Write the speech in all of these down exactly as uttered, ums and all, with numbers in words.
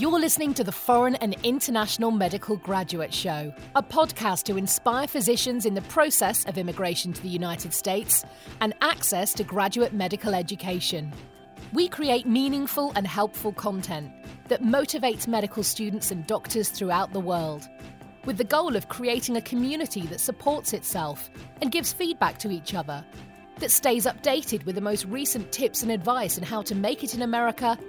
You're listening to the Foreign and International Medical Graduate Show, a podcast to inspire physicians in the process of immigration to the United States and access to graduate medical education. We create meaningful and helpful content that motivates medical students and doctors throughout the world, with the goal of creating a community that supports itself and gives feedback to each other, that stays updated with the most recent tips and advice on how to make it in America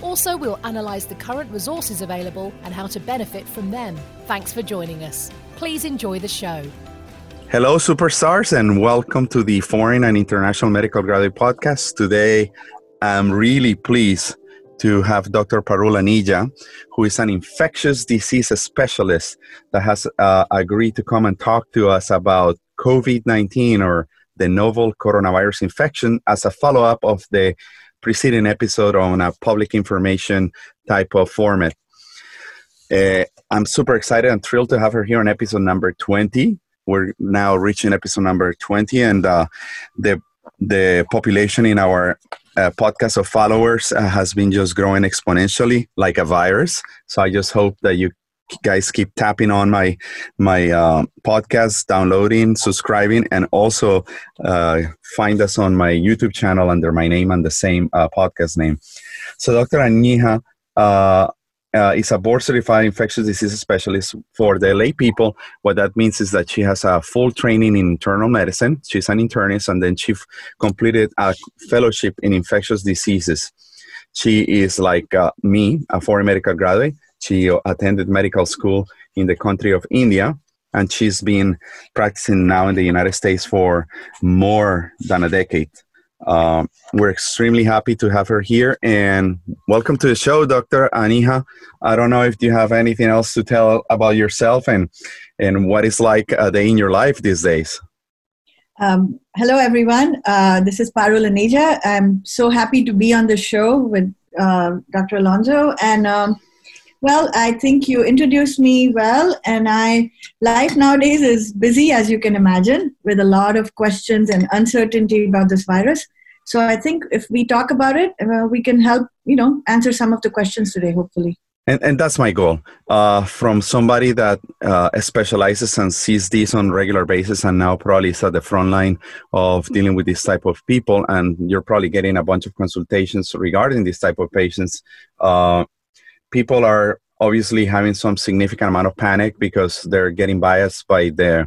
Also, we'll analyse the current resources available and how to benefit from them. Thanks for joining us. Please enjoy the show. Hello, superstars, and welcome to the Foreign and International Medical Graduate Podcast. Today, I'm really pleased to have Doctor Parul Aneja, who is an infectious disease specialist that has uh, agreed to come and talk to us about covid nineteen, or the novel coronavirus infection, as a follow-up of the preceding episode on a public information type of format. Uh, I'm super excited and thrilled to have her here on episode number twenty. We're now reaching episode number twenty, and uh, the the population in our uh, podcast of followers uh, has been just growing exponentially like a virus. So I just hope that you guys keep tapping on my my uh, podcast, downloading, subscribing, and also uh, find us on my YouTube channel under my name and the same uh, podcast name. So Doctor Aneja uh, uh, is a board-certified infectious disease specialist. For the lay people, what that means is that she has a full training in internal medicine. She's an internist, and then she completed a fellowship in infectious diseases. She is, like uh, me, a foreign medical graduate. She attended medical school in the country of India, and she's been practicing now in the United States for more than a decade. Um, we're extremely happy to have her here, and welcome to the show, Doctor Aneja. I don't know if you have anything else to tell about yourself and, and what it's like a day in your life these days. Um, hello, everyone. Uh, this is Parul Aneja. I'm so happy to be on the show with uh, Doctor Alonso, and um, well, I think you introduced me well, and I life nowadays is busy, as you can imagine, with a lot of questions and uncertainty about this virus. So I think if we talk about it, uh, we can help, you know, answer some of the questions today, hopefully. And and that's my goal. Uh, from somebody that uh, specializes and sees this on a regular basis, and now probably is at the front line of dealing with this type of people, and you're probably getting a bunch of consultations regarding this type of patients. Uh, People are obviously having some significant amount of panic because they're getting biased by the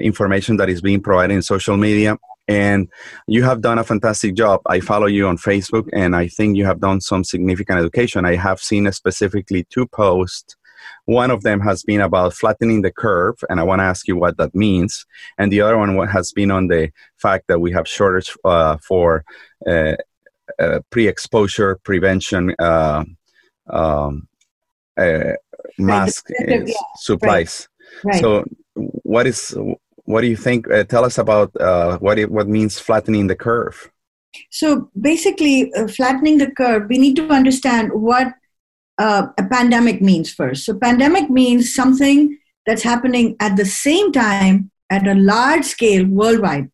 information that is being provided in social media. And you have done a fantastic job. I follow you on Facebook, and I think you have done some significant education. I have seen specifically two posts. One of them has been about flattening the curve, and I want to ask you what that means. And the other one has been on the fact that we have shortage uh, for uh, uh, pre-exposure prevention uh um uh, mask right, yeah. supplies right. Right. So what is what do you think uh, tell us about uh, what it what means flattening the curve? So basically uh, flattening the curve, we need to understand what uh, a pandemic means first. So pandemic means something that's happening at the same time at a large scale worldwide.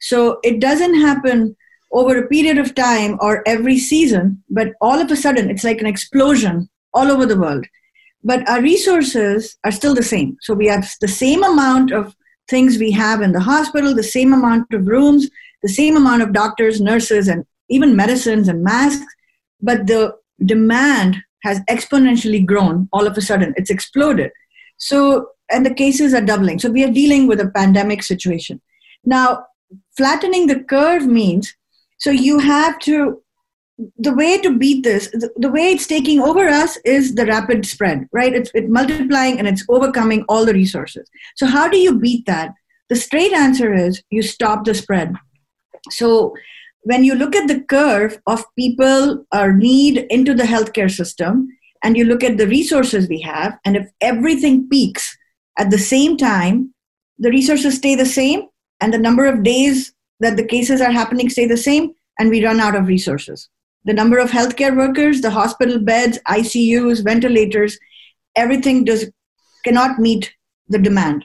So it doesn't happen over a period of time or every season, but all of a sudden, it's like an explosion all over the world. But our resources are still the same. So we have the same amount of things we have in the hospital, the same amount of rooms, the same amount of doctors, nurses, and even medicines and masks. But the demand has exponentially grown all of a sudden. It's exploded. So, and the cases are doubling. So we are dealing with a pandemic situation. Now, flattening the curve means So you have to, the way to beat this, the, the way it's taking over us is the rapid spread, right? It's, it's multiplying and it's overcoming all the resources. So how do you beat that? The straight answer is you stop the spread. So when you look at the curve of people or need into the healthcare system, and you look at the resources we have, and if everything peaks at the same time, the resources stay the same and the number of days that the cases are happening stay the same, and we run out of resources. The number of healthcare workers, the hospital beds, I C Us, ventilators, everything does cannot meet the demand.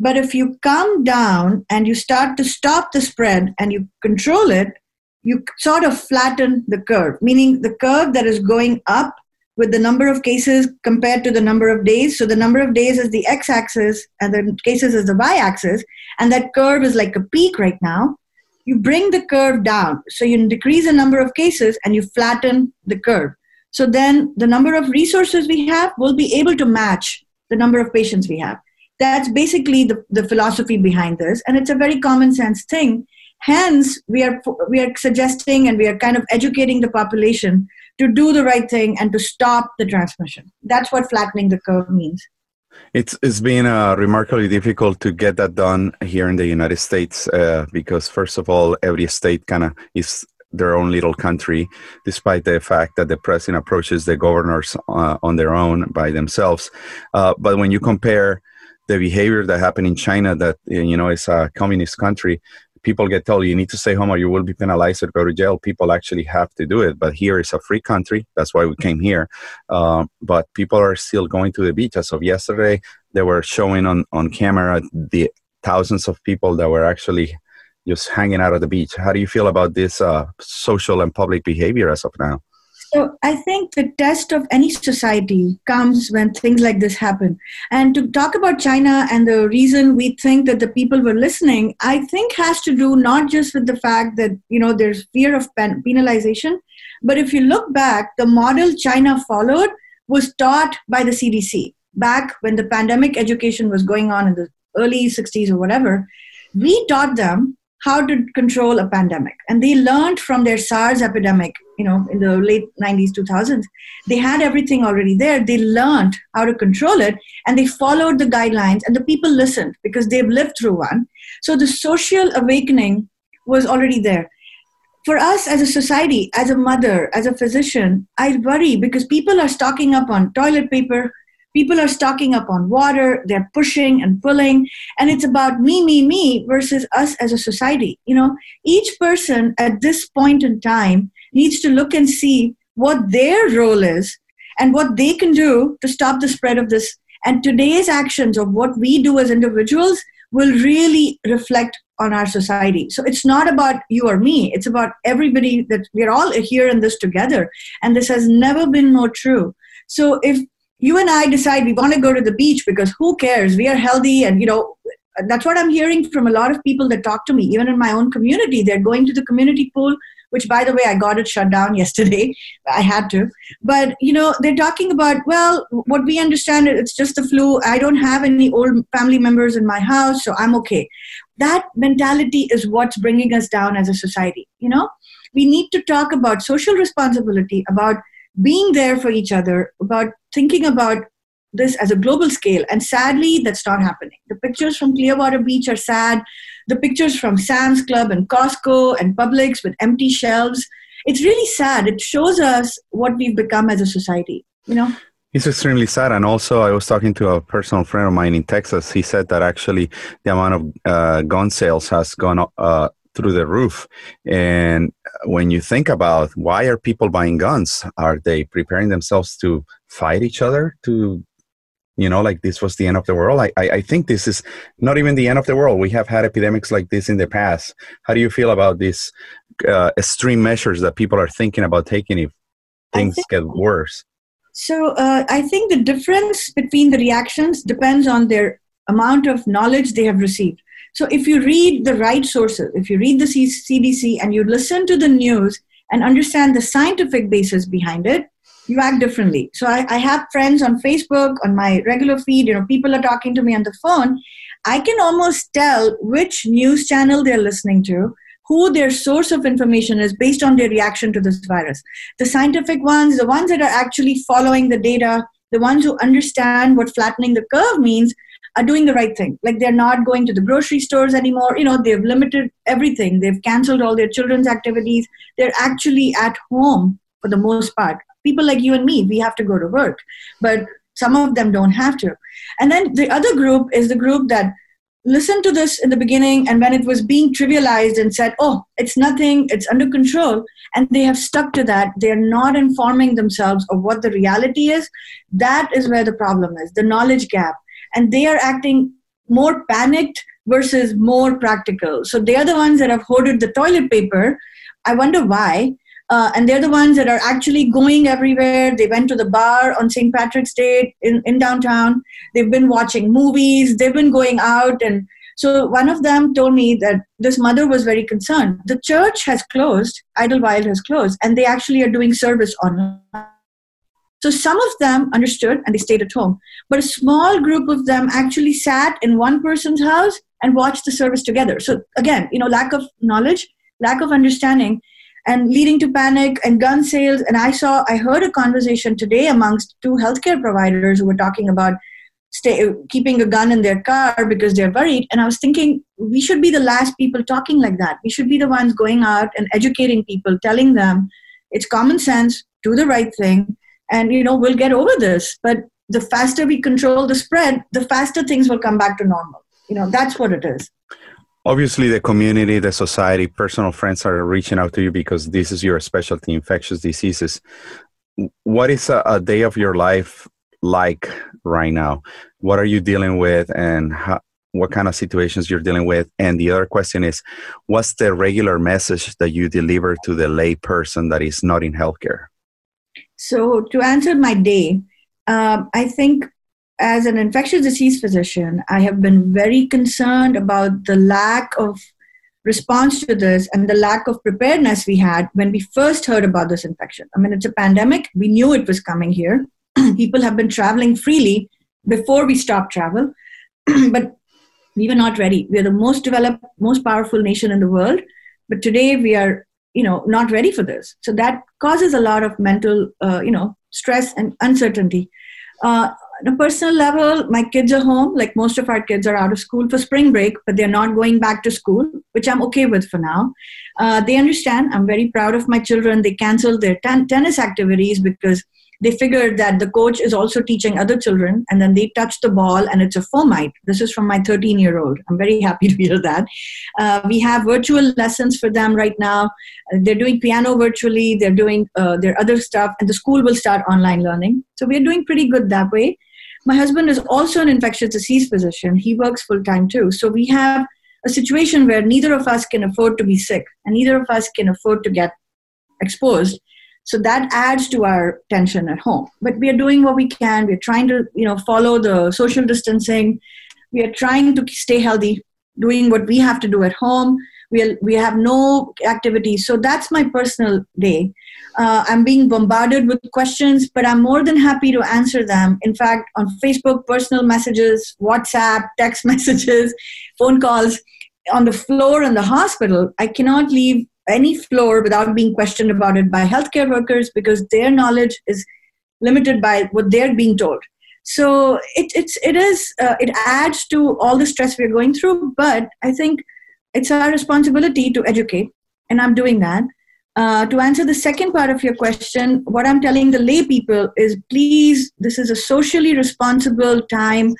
But if you calm down and you start to stop the spread and you control it, you sort of flatten the curve, meaning the curve that is going up with the number of cases compared to the number of days. So the number of days is the x-axis and the cases is the y-axis, and that curve is like a peak right now. You bring the curve down. So you decrease the number of cases and you flatten the curve. So then the number of resources we have will be able to match the number of patients we have. That's basically the, the philosophy behind this. And it's a very common sense thing. Hence, we are, we are suggesting and we are kind of educating the population to do the right thing and to stop the transmission. That's what flattening the curve means. It's it's been uh, remarkably difficult to get that done here in the United States uh, because, first of all, every state kind of is their own little country, despite the fact that the president approaches the governors uh, on their own by themselves. Uh, but when you compare the behavior that happened in China, that, you know, is a communist country, people get told you need to stay home or you will be penalized or go to jail. People actually have to do it. But here is a free country. That's why we came here. Uh, but people are still going to the beach. As of yesterday, they were showing on, on camera the thousands of people that were actually just hanging out at the beach. How do you feel about this uh, social and public behavior as of now? So I think the test of any society comes when things like this happen. And to talk about China and the reason we think that the people were listening, I think has to do not just with the fact that, you know, there's fear of pen- penalization, but if you look back, the model China followed was taught by the C D C back when the pandemic education was going on in the early sixties or whatever. We taught them how to control a pandemic. And they learned from their SARS epidemic, you know, in the late nineties, two thousands. They had everything already there. They learned how to control it, and they followed the guidelines, and the people listened because they've lived through one. So the social awakening was already there. For us as a society, as a mother, as a physician, I worry because people are stocking up on toilet paper. People are stocking up on water, they're pushing and pulling, and it's about me, me, me versus us as a society. You know, each person at this point in time needs to look and see what their role is and what they can do to stop the spread of this. And today's actions of what we do as individuals will really reflect on our society. So it's not about you or me, it's about everybody, that we're all here in this together. And this has never been more true. So if you and I decide we want to go to the beach because who cares? We are healthy. And, you know, that's what I'm hearing from a lot of people that talk to me, even in my own community. They're going to the community pool, which, by the way, I got it shut down yesterday. I had to. But, you know, they're talking about, well, what we understand, it's just the flu. I don't have any old family members in my house, so I'm okay. That mentality is what's bringing us down as a society. You know, we need to talk about social responsibility, about being there for each other, about thinking about this as a global scale. And sadly, that's not happening. The pictures from Clearwater Beach are sad. The pictures from Sam's Club and Costco and Publix with empty shelves, it's really sad. It shows us what we've become as a society, you know? It's extremely sad. And also, I was talking to a personal friend of mine in Texas. He said that actually the amount of uh, gun sales has gone up uh, through the roof. And when you think about why are people buying guns, are they preparing themselves to fight each other, to, you know, like this was the end of the world? I, I, I think this is not even the end of the world. We have had epidemics like this in the past. How do you feel about these uh, extreme measures that people are thinking about taking if things think, get worse? So uh, I think the difference between the reactions depends on their amount of knowledge they have received. So if you read the right sources, if you read the C D C and you listen to the news and understand the scientific basis behind it, you act differently. So I, I have friends on Facebook, on my regular feed, you know, people are talking to me on the phone. I can almost tell which news channel they're listening to, who their source of information is based on their reaction to this virus. The scientific ones, the ones that are actually following the data, the ones who understand what flattening the curve means, are doing the right thing. Like they're not going to the grocery stores anymore. You know, they've limited everything. They've canceled all their children's activities. They're actually at home for the most part. People like you and me, we have to go to work, but some of them don't have to. And then the other group is the group that listened to this in the beginning, and when it was being trivialized and said, oh, it's nothing, it's under control, and they have stuck to that, they're not informing themselves of what the reality is, that is where the problem is, the knowledge gap. And they are acting more panicked versus more practical. So they are the ones that have hoarded the toilet paper. I wonder why. Uh, and they're the ones that are actually going everywhere. They went to the bar on Saint Patrick's Day in, in downtown. They've been watching movies. They've been going out. And so one of them told me that this mother was very concerned. The church has closed. Idlewild has closed. And they actually are doing service online. So some of them understood and they stayed at home. But a small group of them actually sat in one person's house and watched the service together. So again, you know, lack of knowledge, lack of understanding, and leading to panic and gun sales. And I saw, I heard a conversation today amongst two healthcare providers who were talking about stay, keeping a gun in their car because they're worried. And I was thinking, we should be the last people talking like that. We should be the ones going out and educating people, telling them it's common sense, do the right thing, and, you know, we'll get over this. But the faster we control the spread, the faster things will come back to normal. You know, that's what it is. Obviously, the community, the society, personal friends are reaching out to you because this is your specialty, infectious diseases. What is a, a day of your life like right now? What are you dealing with, and how, what kind of situations you're dealing with? And the other question is, what's the regular message that you deliver to the lay person that is not in healthcare? So to answer my day, uh, I think as an infectious disease physician, I have been very concerned about the lack of response to this and the lack of preparedness we had when we first heard about this infection. I mean, it's a pandemic. We knew it was coming here. People have been traveling freely before we stopped travel, but we were not ready. We are the most developed, most powerful nation in the world, but today we are, you know, not ready for this. So that causes a lot of mental, uh, you know, stress and uncertainty. Uh, On a personal level, my kids are home, like most of our kids are out of school for spring break, but they're not going back to school, which I'm okay with for now. Uh, they understand. I'm very proud of my children. They canceled their ten- tennis activities because they figured that the coach is also teaching other children, and then they touch the ball and it's a fomite. This is from my thirteen-year-old. I'm very happy to hear that. Uh, we have virtual lessons for them right now. They're doing piano virtually. They're doing uh, their other stuff, and the school will start online learning. So we're doing pretty good that way. My husband is also an infectious disease physician. He works full-time too. So we have a situation where neither of us can afford to be sick, and neither of us can afford to get exposed. So that adds to our tension at home. But we are doing what we can. We're trying to, you know, follow the social distancing. We are trying to stay healthy, doing what we have to do at home. We are, we have no activities. So that's my personal day. Uh, I'm being bombarded with questions, but I'm more than happy to answer them. In fact, on Facebook, personal messages, WhatsApp, text messages, phone calls, on the floor in the hospital, I cannot leave any floor without being questioned about it by healthcare workers because their knowledge is limited by what they're being told. So it it's it is uh, it adds to all the stress we're going through, but I think it's our responsibility to educate, and I'm doing that. Uh, to answer the second part of your question, what I'm telling the lay people is, please, this is a socially responsible time.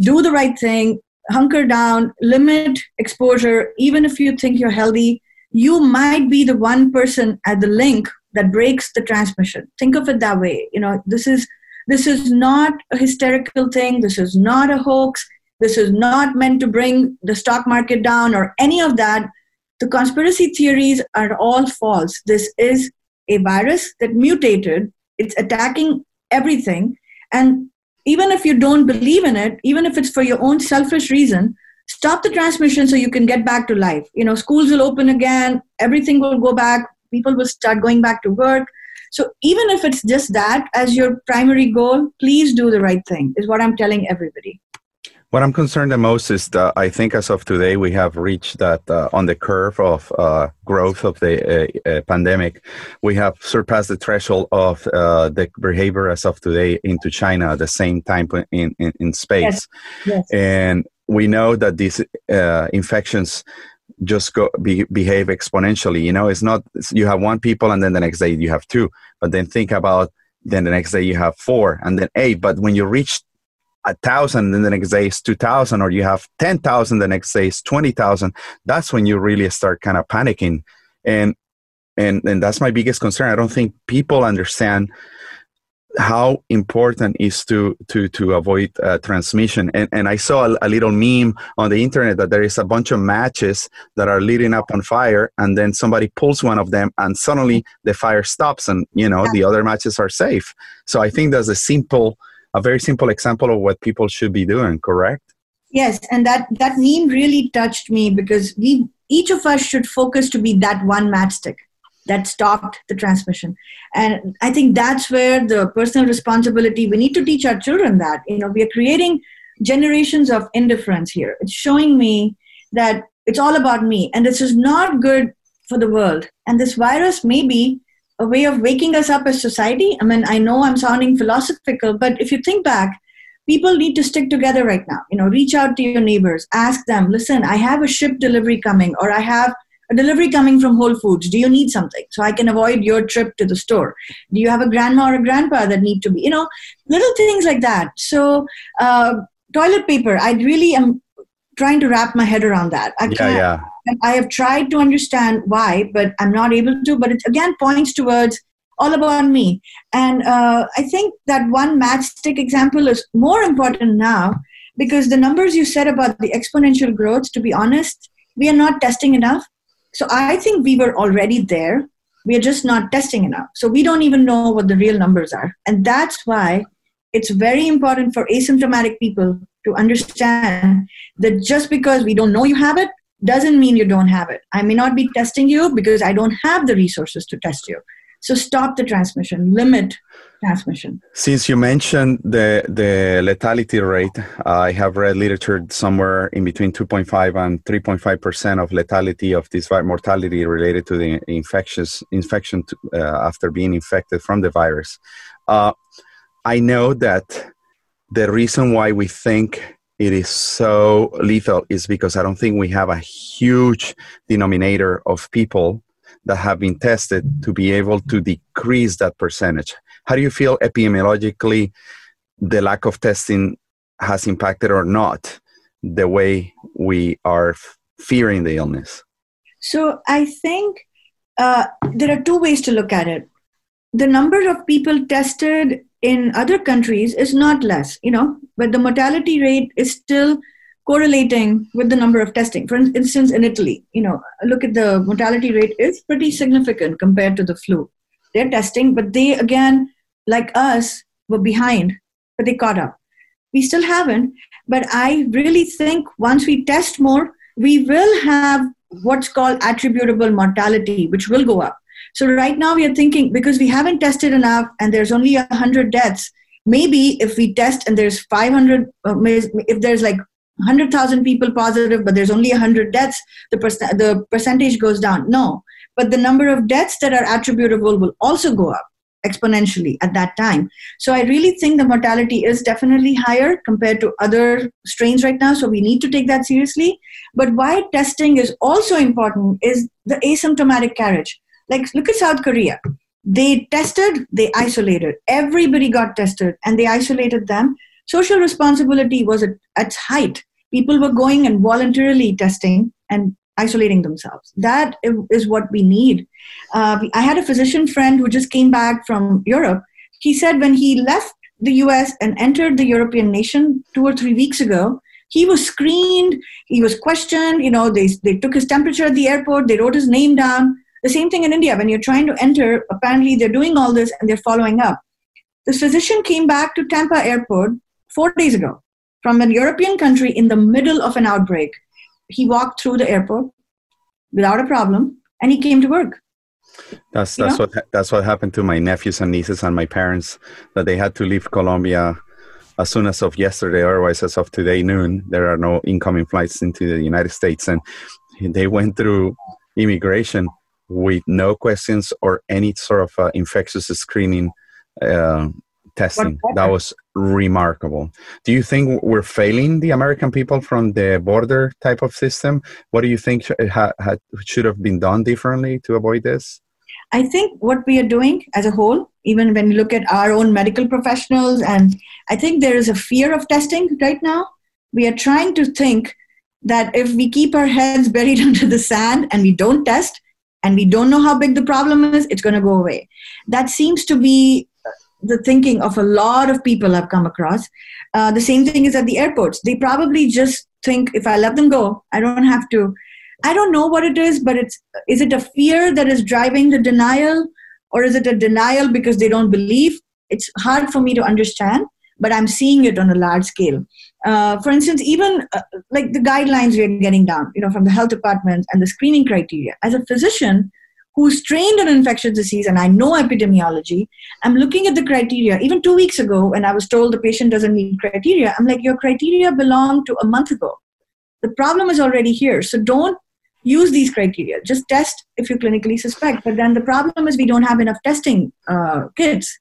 Do the right thing, hunker down, limit exposure. Even if you think you're healthy, you might be the one person at the link that breaks the transmission. Think of it that way. You know, this is this is not a hysterical thing. This is not a hoax. This is not meant to bring the stock market down or any of that. The conspiracy theories are all false. This is a virus that mutated. It's attacking everything. And even if you don't believe in it, even if it's for your own selfish reason, stop the transmission so you can get back to life. You know, schools will open again. Everything will go back. People will start going back to work. So even if it's just that as your primary goal, please do the right thing is what I'm telling everybody. What I'm concerned the most is that I think as of today, we have reached that uh, on the curve of uh, growth of the uh, uh, pandemic, we have surpassed the threshold of uh, the behavior as of today into China at the same time in, in, in space. Yes. Yes. And we know that these uh, infections just go, be, behave exponentially. You know, it's not, you have one people and then the next day you have two, but then think about, then the next day you have four and then eight. But when you reach a thousand, and the next day is two thousand, or you have ten thousand, the next day is twenty thousand, that's when you really start kind of panicking. And, and, and that's my biggest concern. I don't think people understand how important it is to, to, to avoid uh, transmission. And, and I saw a, a little meme on the internet that there is a bunch of matches that are lighting up on fire, and then somebody pulls one of them and suddenly the fire stops, and, you know, yeah. the other matches are safe. So I think that's a simple, a very simple example of what people should be doing, correct? Yes, and that, that meme really touched me, because we, each of us should focus to be that one matchstick that stopped the transmission. And I think that's where the personal responsibility, we need to teach our children that, you know, we are creating generations of indifference here. It's showing me that it's all about me, and this is not good for the world. And this virus may be a way of waking us up as society. I mean, I know I'm sounding philosophical, but if you think back, people need to stick together right now. You know, reach out to your neighbors, ask them, listen, I have a ship delivery coming, or I have a delivery coming from Whole Foods. Do you need something so I can avoid your trip to the store? Do you have a grandma or a grandpa that need to be, you know, little things like that. So uh, toilet paper, I really am trying to wrap my head around that. I, yeah, can't, yeah. I have tried to understand why, but I'm not able to. But it again points towards all about me. And uh, I think that one matchstick example is more important now, because the numbers you said about the exponential growth, to be honest, we are not testing enough. So I think we were already there. We are just not testing enough. So we don't even know what the real numbers are. And that's why it's very important for asymptomatic people to understand that just because we don't know you have it doesn't mean you don't have it. I may not be testing you because I don't have the resources to test you. So stop the transmission, limit transmission. Since you mentioned the the lethality rate, uh, I have read literature somewhere in between two point five and three point five percent of lethality of this mortality related to the infectious infection to, uh, after being infected from the virus. Uh, I know that the reason why we think it is so lethal is because I don't think we have a huge denominator of people that have been tested to be able to decrease that percentage. How do you feel epidemiologically the lack of testing has impacted or not the way we are fearing the illness? So I think uh, there are two ways to look at it. The number of people tested in other countries is not less, you know, but the mortality rate is still correlating with the number of testing. For instance, in Italy, you know, look at the mortality rate is pretty significant compared to the flu. They're testing, but they, again, like us, were behind, but they caught up. We still haven't, but I really think once we test more, we will have what's called attributable mortality, which will go up. So right now we are thinking, because we haven't tested enough and there's only one hundred deaths, maybe if we test and there's five hundred, uh, if there's like one hundred thousand people positive, but there's only one hundred deaths, the, per- the percentage goes down. No, but the number of deaths that are attributable will also go up exponentially at that time. So I really think the mortality is definitely higher compared to other strains right now. So we need to take that seriously. But why testing is also important is the asymptomatic carriage. Like, look at South Korea. They tested, they isolated. Everybody got tested and they isolated them. Social responsibility was at its height. People were going and voluntarily testing and isolating themselves. That is what we need. Uh, I had a physician friend who just came back from Europe. He said when he left the U S and entered the European nation two or three weeks ago, he was screened, he was questioned, you know, they, they took his temperature at the airport, they wrote his name down. The same thing in India. When you're trying to enter, apparently they're doing all this and they're following up. This physician came back to Tampa Airport four days ago from a European country in the middle of an outbreak. He walked through the airport without a problem, and he came to work. That's that's what that's what happened to my nephews and nieces and my parents, that they had to leave Colombia as soon as of yesterday, otherwise as of today noon, there are no incoming flights into the United States. And they went through immigration with no questions or any sort of uh, infectious screening uh, testing. What, what? That was remarkable. Do you think we're failing the American people from the border type of system? What do you think sh- ha- ha- should have been done differently to avoid this? I think what we are doing as a whole, even when you look at our own medical professionals, and I think there is a fear of testing right now. We are trying to think that if we keep our heads buried under the sand and we don't test and we don't know how big the problem is, it's going to go away. That seems to be the thinking of a lot of people I've come across. Uh, the same thing is at the airports. They probably just think, if I let them go, I don't have to. I don't know what it is, but it's is it a fear that is driving the denial, or is it a denial because they don't believe? It's hard for me to understand, but I'm seeing it on a large scale. Uh, for instance, even uh, like the guidelines we're getting down, you know, from the health department and the screening criteria. As a physician who's trained on infectious disease and I know epidemiology, I'm looking at the criteria. Even two weeks ago when I was told the patient doesn't meet criteria, I'm like, your criteria belonged to a month ago. The problem is already here. So don't use these criteria. Just test if you clinically suspect. But then the problem is we don't have enough testing uh, kits.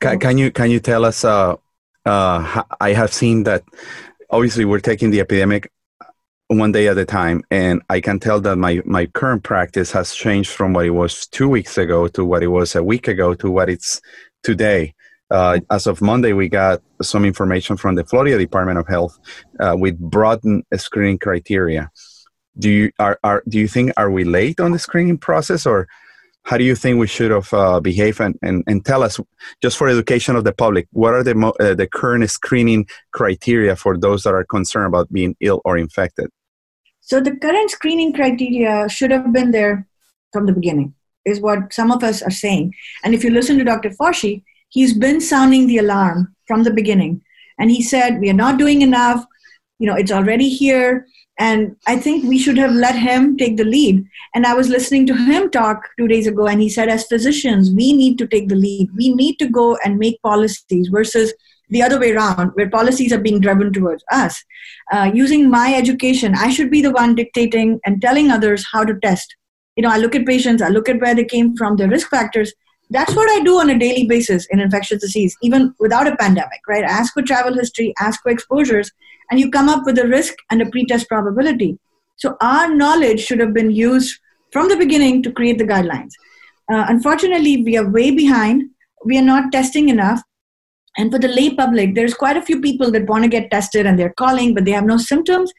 Can, can you can you tell us... Uh... Uh, I have seen that obviously we're taking the epidemic one day at a time, and I can tell that my, my current practice has changed from what it was two weeks ago to what it was a week ago to what it's today. Uh, as of Monday, we got some information from the Florida Department of Health uh, with broadened screening criteria. Do you are, are do you think are we late on the screening process, or how do you think we should have uh, behaved? And, and, and tell us, just for education of the public, what are the, mo uh, the current screening criteria for those that are concerned about being ill or infected? So the current screening criteria should have been there from the beginning, is what some of us are saying. And if you listen to Doctor Foshi, he's been sounding the alarm from the beginning. And he said, we are not doing enough. You know, it's already here. And I think we should have let him take the lead. And I was listening to him talk two days ago, and he said, as physicians, we need to take the lead. We need to go and make policies versus the other way around, where policies are being driven towards us. Uh, using my education, I should be the one dictating and telling others how to test. You know, I look at patients, I look at where they came from, their risk factors. That's what I do on a daily basis in infectious disease, even without a pandemic, right? Ask for travel history, ask for exposures, and you come up with a risk and a pretest probability. So our knowledge should have been used from the beginning to create the guidelines. Uh, unfortunately, we are way behind. We are not testing enough. And for the lay public, there's quite a few people that want to get tested and they're calling, but they have no symptoms.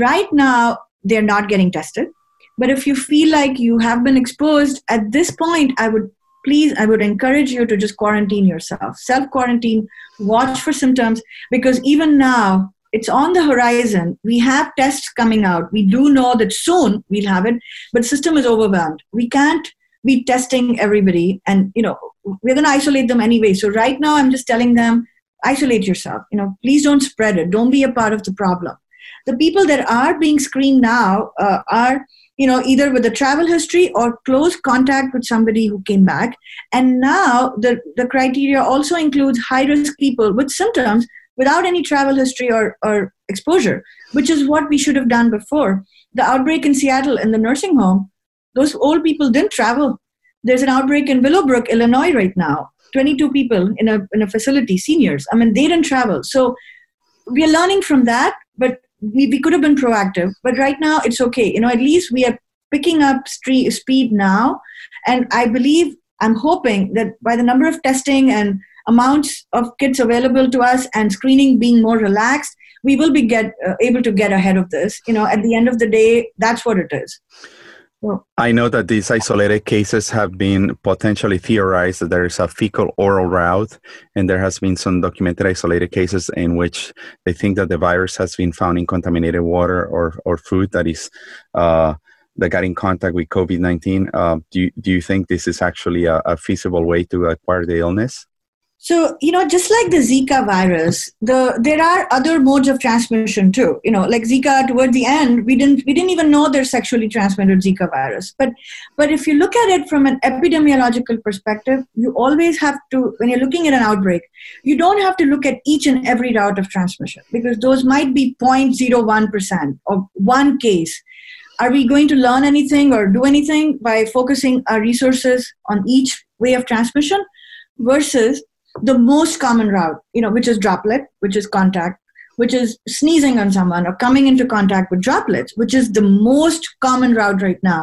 Right now, they're not getting tested. But if you feel like you have been exposed, at this point, I would Please, I would encourage you to just quarantine yourself, self-quarantine, watch for symptoms, because even now it's on the horizon. We have tests coming out. We do know that soon we'll have it, but the system is overwhelmed. We can't be testing everybody, and you know, we're going to isolate them anyway. So right now I'm just telling them, isolate yourself. You know, please don't spread it. Don't be a part of the problem. The people that are being screened now uh, are you know, either with a travel history or close contact with somebody who came back. And now the, the criteria also includes high-risk people with symptoms without any travel history or, or exposure, which is what we should have done before. The outbreak in Seattle in the nursing home, those old people didn't travel. There's an outbreak in Willowbrook, Illinois right now, twenty-two people in a, in a facility, seniors. I mean, they didn't travel. So we are learning from that, but We, we could have been proactive, but right now it's okay. You know, at least we are picking up street, speed now. And I believe, I'm hoping that by the number of testing and amounts of kits available to us and screening being more relaxed, we will be get, uh, able to get ahead of this. You know, at the end of the day, that's what it is. Well, I know that these isolated cases have been potentially theorized that there is a fecal oral route, and there has been some documented isolated cases in which they think that the virus has been found in contaminated water or, or food that is uh, that got in contact with COVID nineteen. Uh, do, you, do you think this is actually a, a feasible way to acquire the illness? So, you know, just like the Zika virus, the, there are other modes of transmission too. You know, like Zika, toward the end, we didn't, we didn't even know there's sexually transmitted Zika virus. But, but if you look at it from an epidemiological perspective, you always have to, when you're looking at an outbreak, you don't have to look at each and every route of transmission, because those might be zero point zero one percent of one case. Are we going to learn anything or do anything by focusing our resources on each way of transmission versus the most common route, you know, which is droplet, which is contact, which is sneezing on someone or coming into contact with droplets, which is the most common route right now.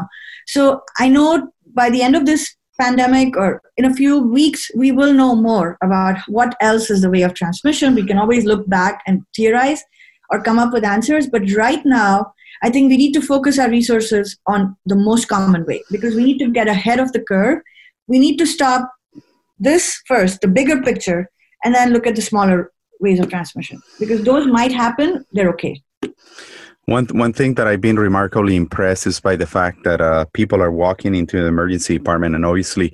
So I know by the end of this pandemic or in a few weeks, we will know more about what else is the way of transmission. We can always look back and theorize or come up with answers. But right now, I think we need to focus our resources on the most common way because we need to get ahead of the curve. We need to stop this first, the bigger picture, and then look at the smaller ways of transmission because those might happen. They're okay. One one thing that I've been remarkably impressed is by the fact that uh, people are walking into the emergency department. And obviously,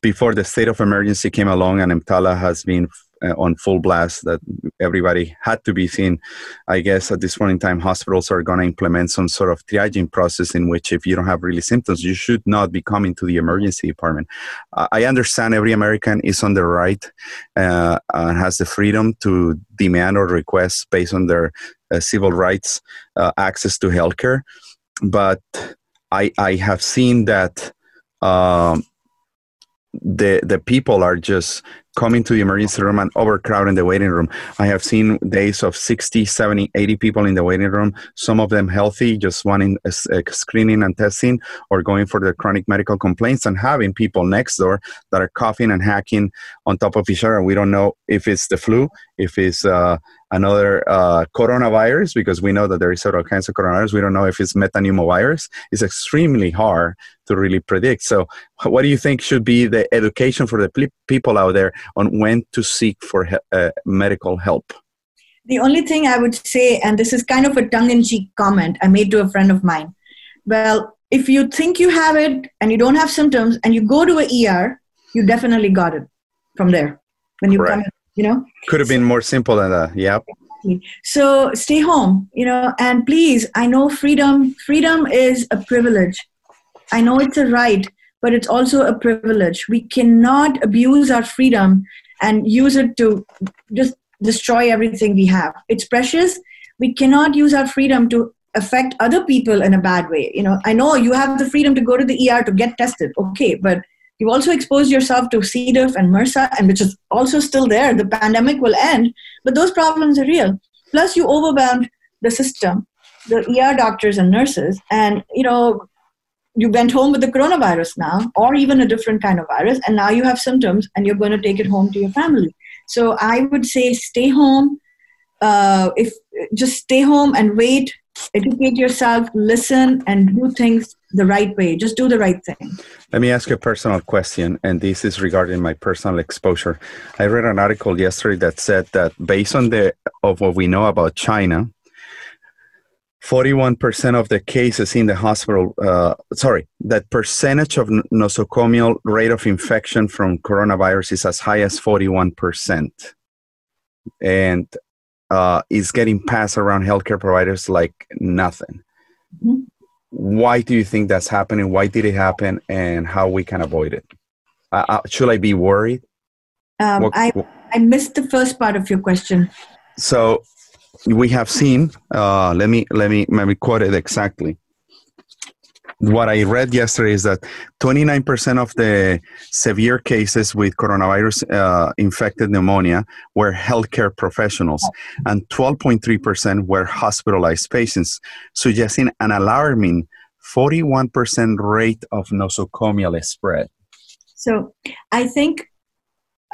before the state of emergency came along and EMTALA has been uh, on full blast, that everybody had to be seen. I guess at this point in time, hospitals are going to implement some sort of triaging process in which if you don't have really symptoms, you should not be coming to the emergency department. Uh, I understand every American is on the right uh, and has the freedom to demand or request based on their Uh, civil rights, uh, access to healthcare, but I I have seen that um, the the people are just coming to the emergency room and overcrowding the waiting room. I have seen days of sixty, seventy, eighty people in the waiting room, some of them healthy, just wanting a, a screening and testing or going for their chronic medical complaints and having people next door that are coughing and hacking on top of each other. We don't know if it's the flu, if it's uh, another uh, coronavirus, because we know that there is several kinds of coronavirus. We don't know if it's metapneumovirus. It's extremely hard to really predict. So what do you think should be the education for the p- people out there on when to seek for he- uh, medical help? The only thing I would say, and this is kind of a tongue-in-cheek comment I made to a friend of mine. Well, if you think you have it and you don't have symptoms and you go to an E R, you definitely got it from there when you come in. You know, could have been more simple than that. Yep. So stay home, you know, and please, I know freedom, freedom is a privilege. I know it's a right, but it's also a privilege. We cannot abuse our freedom and use it to just destroy everything we have. It's precious. We cannot use our freedom to affect other people in a bad way. You know, I know you have the freedom to go to the E R to get tested. Okay. But you also expose yourself to C. diff and M R S A, and which is also still there. The pandemic will end, but those problems are real. Plus, you overwhelmed the system, the E R doctors and nurses, and you know you went home with the coronavirus now, or even a different kind of virus, and now you have symptoms, and you're going to take it home to your family. So I would say stay home. Uh, if just stay home and wait, educate yourself, listen, and do things the right way. Just do the right thing. Let me ask you a personal question, and this is regarding my personal exposure. I read an article yesterday that said that based on the of what we know about China, forty-one percent of the cases in the hospital, uh, sorry, that percentage of nosocomial rate of infection from coronavirus is as high as forty-one percent. And uh, it's getting passed around healthcare providers like nothing. Mm-hmm. Why do you think that's happening? Why did it happen, and how we can avoid it? Uh, uh, should I be worried? Um, what, I I missed the first part of your question. So we have seen. Uh, let me let me let me quote it exactly. What I read yesterday is that twenty-nine percent of the severe cases with coronavirus uh, infected pneumonia were healthcare professionals, and twelve point three percent were hospitalized patients, suggesting an alarming forty-one percent rate of nosocomial spread. So I think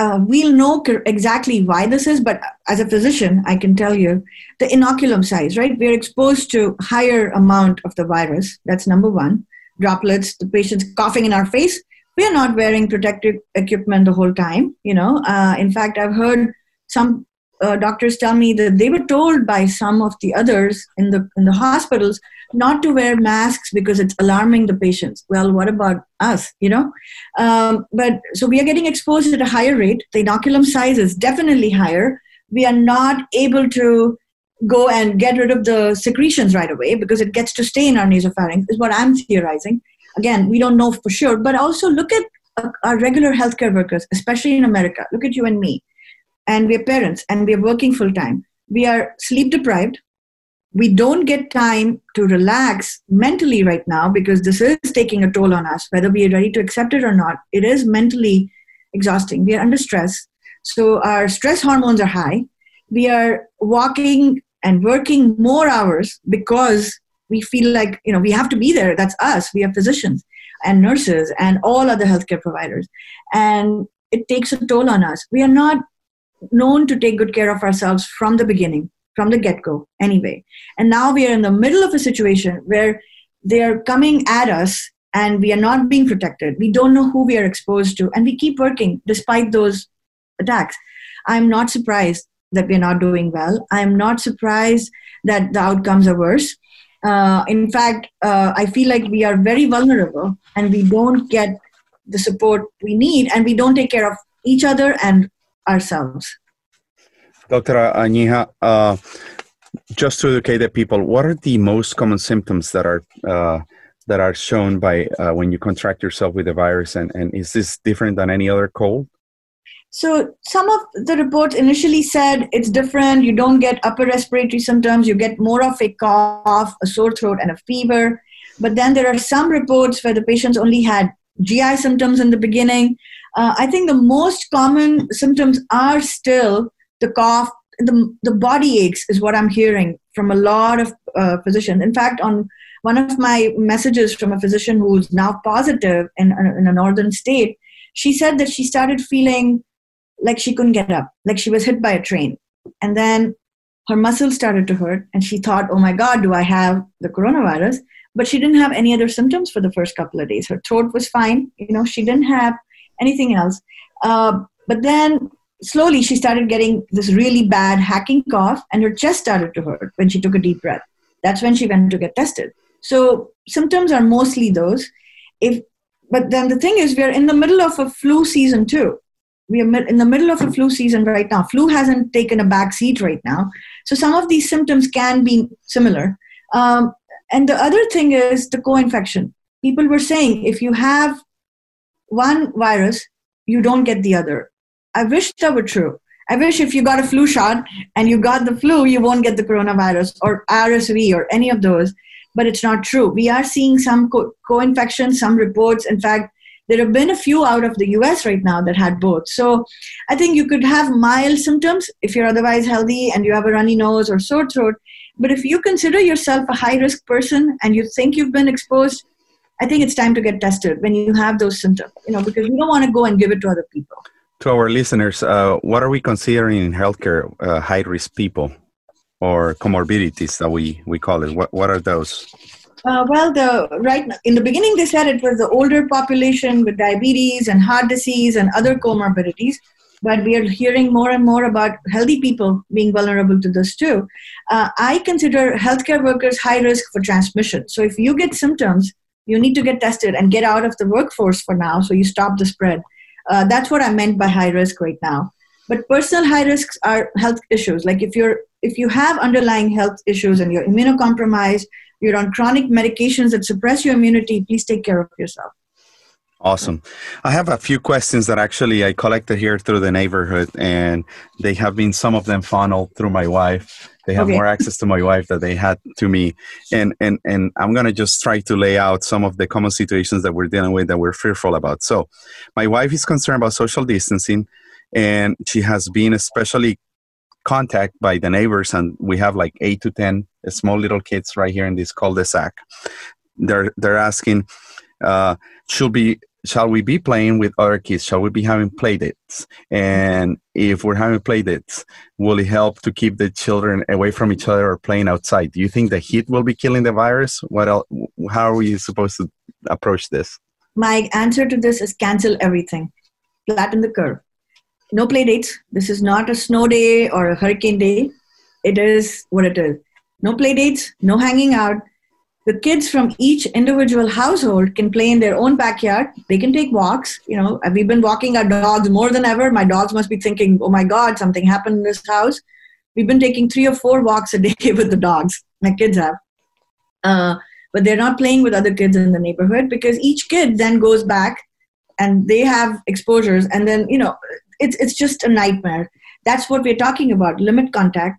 uh, we'll know exactly why this is, but as a physician, I can tell you the inoculum size, right? We're exposed to higher amount of the virus. That's number one. Droplets, the patient's coughing in our face. We are not wearing protective equipment the whole time. You know, uh, in fact, I've heard some uh, doctors tell me that they were told by some of the others in the in the hospitals not to wear masks because it's alarming the patients. Well, what about us? You know, um, but so we are getting exposed at a higher rate. The inoculum size is definitely higher. We are not able to go and get rid of the secretions right away because it gets to stay in our nasopharynx, is what I'm theorizing. Again, we don't know for sure, but also look at our regular healthcare workers, especially in America. Look at you and me, and we're parents, and we're working full time. We are sleep deprived. We don't get time to relax mentally right now because this is taking a toll on us, whether we are ready to accept it or not. It is mentally exhausting. We are under stress. So our stress hormones are high. We are walking and working more hours because we feel like, you know, we have to be there. That's us. We are physicians. and nurses and all other healthcare providers. And it takes a toll on us. We are not known to take good care of ourselves from the beginning, from the get-go anyway. And now we are in the middle of a situation where they are coming at us and we are not being protected. We don't know who we are exposed to, and we keep working despite those attacks. I'm not surprised that we're not doing well. I'm not surprised that the outcomes are worse. Uh, in fact, uh, I feel like we are very vulnerable and we don't get the support we need, and we don't take care of each other and ourselves. Doctor Aneja, uh, just to educate the people, what are the most common symptoms that are uh, that are shown by uh, when you contract yourself with the virus, and, and is this different than any other cold? So some of the reports initially said it's different. You don't get upper respiratory symptoms. You get more of a cough, a sore throat, and a fever. But then there are some reports where the patients only had G I symptoms in the beginning. Uh, I think the most common symptoms are still the cough, the, the body aches is what I'm hearing from a lot of uh, physicians. In fact, on one of my messages from a physician who's now positive in, in a northern state, she said that she started feeling like she couldn't get up, like she was hit by a train. And then her muscles started to hurt, and she thought, oh my God, do I have the coronavirus? But she didn't have any other symptoms for the first couple of days. Her throat was fine. You know, she didn't have anything else. Uh, but then slowly she started getting this really bad hacking cough, and her chest started to hurt when she took a deep breath. That's when she went to get tested. So symptoms are mostly those. If, but then the thing is, we're in the middle of a flu season too. We are in the middle of a flu season right now. Flu hasn't taken a back seat right now. So some of these symptoms can be similar. Um, and the other thing is the co-infection. People were saying if you have one virus, you don't get the other. I wish that were true. I wish if you got a flu shot and you got the flu, you won't get the coronavirus or R S V or any of those. But it's not true. We are seeing some co- co-infection, some reports. In fact, there have been a few out of the U S right now that had both. So I think you could have mild symptoms if you're otherwise healthy and you have a runny nose or sore throat. But if you consider yourself a high-risk person and you think you've been exposed, I think it's time to get tested when you have those symptoms, you know, because we don't want to go and give it to other people. To our listeners, uh, what are we considering in healthcare uh, high-risk people or comorbidities that we, we call it? What, what are those? Uh, well, the right in the beginning, they said it was the older population with diabetes and heart disease and other comorbidities. But we are hearing more and more about healthy people being vulnerable to this too. Uh, I consider healthcare workers high risk for transmission. So if you get symptoms, you need to get tested and get out of the workforce for now so you stop the spread. Uh, that's what I meant by high risk right now. But personal high risks are health issues. Like if you're if you have underlying health issues and you're immunocompromised, you're on chronic medications that suppress your immunity, please take care of yourself. Awesome. I have a few questions that actually I collected here through the neighborhood, and they have been, some of them funneled through my wife. They have okay. more access to my wife than they had to me. And and and I'm going to just try to lay out some of the common situations that we're dealing with that we're fearful about. So my wife is concerned about social distancing, and she has been especially contact by the neighbors, and we have like eight to ten small little kids right here in this cul-de-sac. They're they're asking, uh, should be shall we be playing with other kids? Shall we be having play dates? And if we're having play dates, will it help to keep the children away from each other or playing outside? Do you think the heat will be killing the virus? What else? How are we supposed to approach this? My answer to this is cancel everything. Flatten the curve. No play dates. This is not a snow day or a hurricane day. It is what it is. No play dates, no hanging out. The kids from each individual household can play in their own backyard. They can take walks. You know, we've been walking our dogs more than ever. My dogs must be thinking, oh my God, something happened in this house. We've been taking three or four walks a day with the dogs. My kids have. Uh, but they're not playing with other kids in the neighborhood because each kid then goes back and they have exposures. And then, you know, It's it's just a nightmare. That's what we're talking about, limit contact.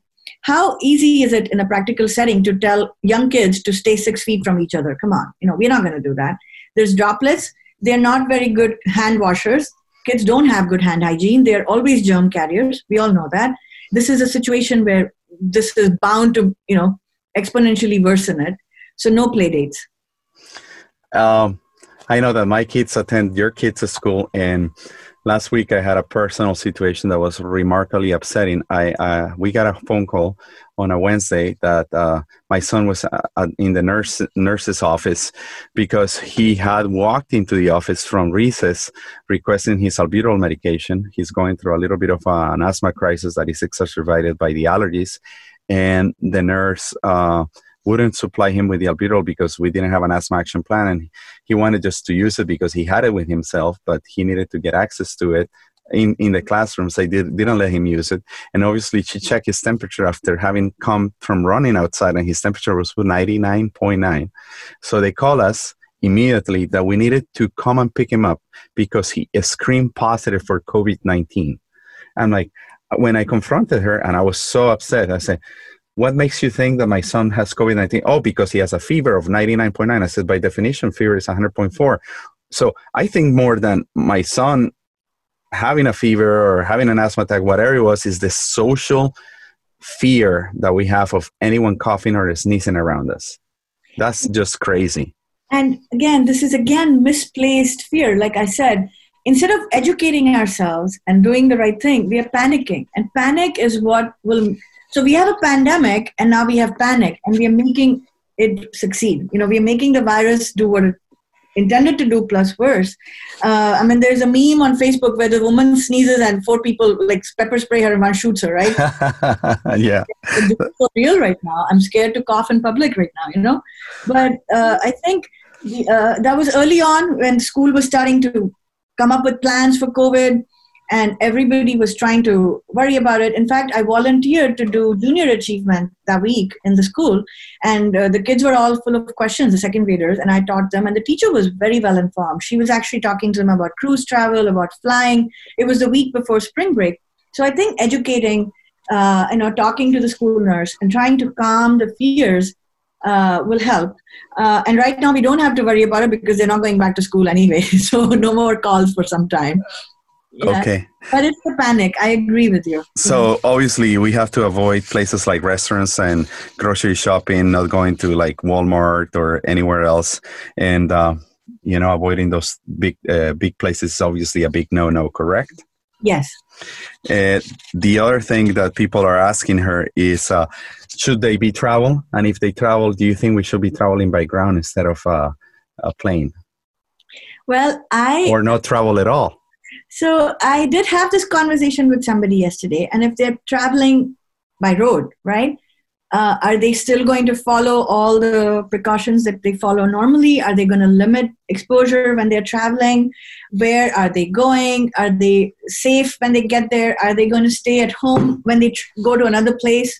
How easy is it in a practical setting to tell young kids to stay six feet from each other? Come on, you know, we're not going to do that. There's droplets. They're not very good hand washers. Kids don't have good hand hygiene. They're always germ carriers. We all know that. This is a situation where this is bound to, you know, exponentially worsen it. So no play dates. Um, I know that my kids attend your kids' school, and last week I had a personal situation that was remarkably upsetting. I uh, we got a phone call on a Wednesday that uh, my son was uh, in the nurse nurse's office because he had walked into the office from recess requesting his albuterol medication. He's going through a little bit of uh, an asthma crisis that is exacerbated by the allergies, and the nurse uh, wouldn't supply him with the albuterol because we didn't have an asthma action plan, and he wanted just to use it because he had it with himself, but he needed to get access to it in, in the classrooms. They did, didn't let him use it. And obviously she checked his temperature after having come from running outside, and his temperature was ninety-nine point nine. So they called us immediately that we needed to come and pick him up because he screamed positive for COVID nineteen. I'm like, when I confronted her, and I was so upset, I said, "What makes you think that my son has COVID nineteen? "Oh, because he has a fever of ninety-nine point nine. I said, "By definition, fever is one hundred point four. So I think more than my son having a fever or having an asthma attack, whatever it was, is the social fear that we have of anyone coughing or sneezing around us. That's just crazy. And again, this is again misplaced fear. Like I said, instead of educating ourselves and doing the right thing, we are panicking. And panic is what will... So we have a pandemic, and now we have panic, and we are making it succeed. You know, we are making the virus do what it intended to do, plus worse. Uh, I mean, there's a meme on Facebook where the woman sneezes and four people like pepper spray her and one shoots her, right? Yeah. It's so real right now. I'm scared to cough in public right now, you know. But uh, I think the, uh, that was early on when school was starting to come up with plans for COVID. And everybody was trying to worry about it. In fact, I volunteered to do junior achievement that week in the school. And uh, the kids were all full of questions, the second graders. And I taught them. And the teacher was very well informed. She was actually talking to them about cruise travel, about flying. It was the week before spring break. So I think educating, uh, you know, talking to the school nurse and trying to calm the fears uh, will help. Uh, and right now, we don't have to worry about it because they're not going back to school anyway. So no more calls for some time. Yeah. Okay. But it's the panic. I agree with you. So obviously we have to avoid places like restaurants and grocery shopping, not going to like Walmart or anywhere else. And, uh, you know, avoiding those big, uh, big places is obviously a big no-no, correct? Yes. Uh, the other thing that people are asking her is, uh, should they be travel? And if they travel, do you think we should be traveling by ground instead of uh, a plane? Well, I... Or not travel at all? So I did have this conversation with somebody yesterday, and if they're traveling by road, right, uh, are they still going to follow all the precautions that they follow normally? Are they going to limit exposure when they're traveling? Where are they going? Are they safe when they get there? Are they going to stay at home when they tr- go to another place?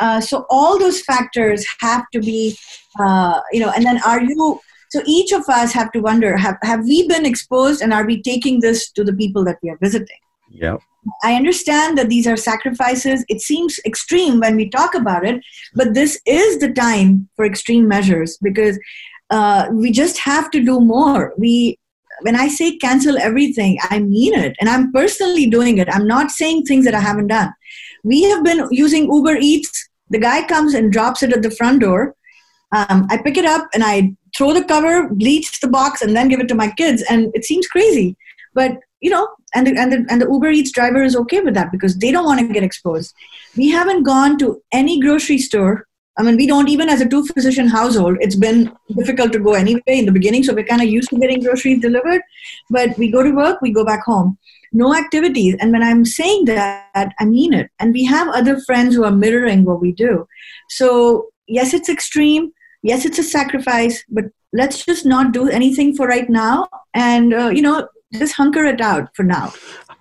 Uh, so all those factors have to be, uh, you know, and then are you... So each of us have to wonder, have, have we been exposed, and are we taking this to the people that we are visiting? Yeah. I understand that these are sacrifices. It seems extreme when we talk about it, but this is the time for extreme measures because uh, we just have to do more. We, when I say cancel everything, I mean it, and I'm personally doing it. I'm not saying things that I haven't done. We have been using Uber Eats. The guy comes and drops it at the front door. Um, I pick it up and I throw the cover, bleach the box, and then give it to my kids. And it seems crazy. But, you know, and the, and the, and the Uber Eats driver is okay with that because they don't want to get exposed. We haven't gone to any grocery store. I mean, we don't even as a two-physician household. It's been difficult to go anyway in the beginning. So we're kind of used to getting groceries delivered. But we go to work, we go back home. No activities. And when I'm saying that, I mean it. And we have other friends who are mirroring what we do. So, yes, it's extreme. Yes, it's a sacrifice, but let's just not do anything for right now and, uh, you know, just hunker it out for now.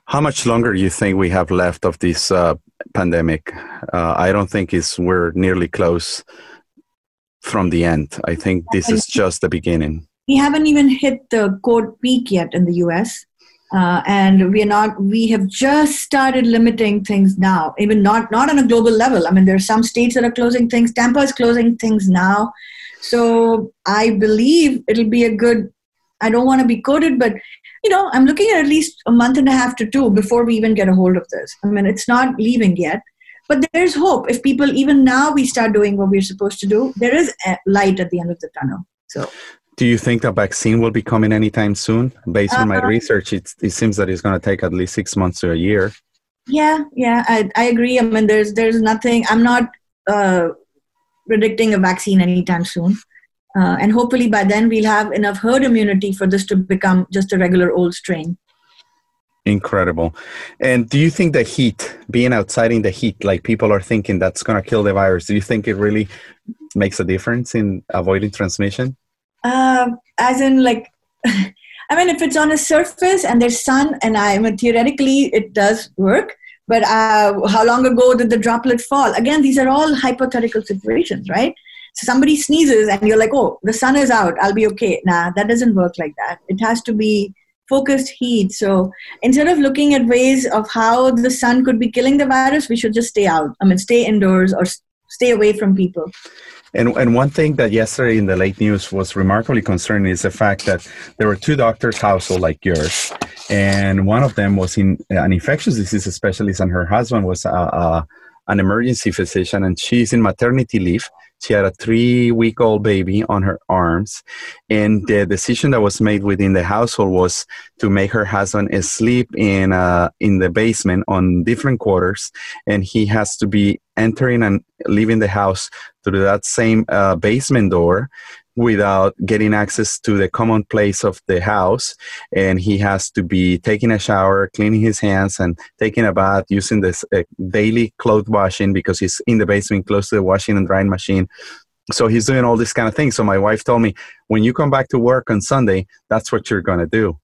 How much longer do you think we have left of this uh, pandemic? Uh, I don't think it's we're nearly close from the end. I think this is just the beginning. We haven't even hit the COVID peak yet in the U S, uh, and we are not. We have just started limiting things now, even not, not on a global level. I mean, there are some states that are closing things. Tampa is closing things now. So I believe it'll be a good, I don't want to be coded, but, you know, I'm looking at at least a month and a half to two before we even get a hold of this. I mean, it's not leaving yet, but there's hope. If people, even now we start doing what we're supposed to do, there is light at the end of the tunnel. So Do you think a vaccine will be coming anytime soon? Based on uh, my research, it's, it seems that it's going to take at least six months to a year. Yeah, yeah, I, I agree. I mean, there's there's nothing. I'm not uh, predicting a vaccine anytime soon. Uh, and hopefully by then we'll have enough herd immunity for this to become just a regular old strain. Incredible. And do you think the heat, being outside in the heat, like people are thinking that's going to kill the virus, do you think it really makes a difference in avoiding transmission? Uh, as in like, I mean, if it's on a surface and there's sun and I mean, theoretically it does work, but uh, how long ago did the droplet fall? Again, these are all hypothetical situations, right? So somebody sneezes and you're like, oh, the sun is out, I'll be okay. Nah, that doesn't work like that. It has to be focused heat. So instead of looking at ways of how the sun could be killing the virus, we should just stay out. I mean, stay indoors or stay away from people. And and one thing that yesterday in the late news was remarkably concerning is the fact that there were two doctors' household like yours, and one of them was in an infectious disease specialist, and her husband was a, a, an emergency physician, and she's in maternity leave. She had a three-week-old baby on her arms, and the decision that was made within the household was to make her husband sleep in uh, in the basement on different quarters, and he has to be entering and leaving the house through that same uh, basement door without getting access to the common place of the house, and he has to be taking a shower, cleaning his hands, and taking a bath, using this uh, daily clothes washing because he's in the basement close to the washing and drying machine. So he's doing all this kind of thing. So my wife told me, when you come back to work on Sunday, that's what you're going to do.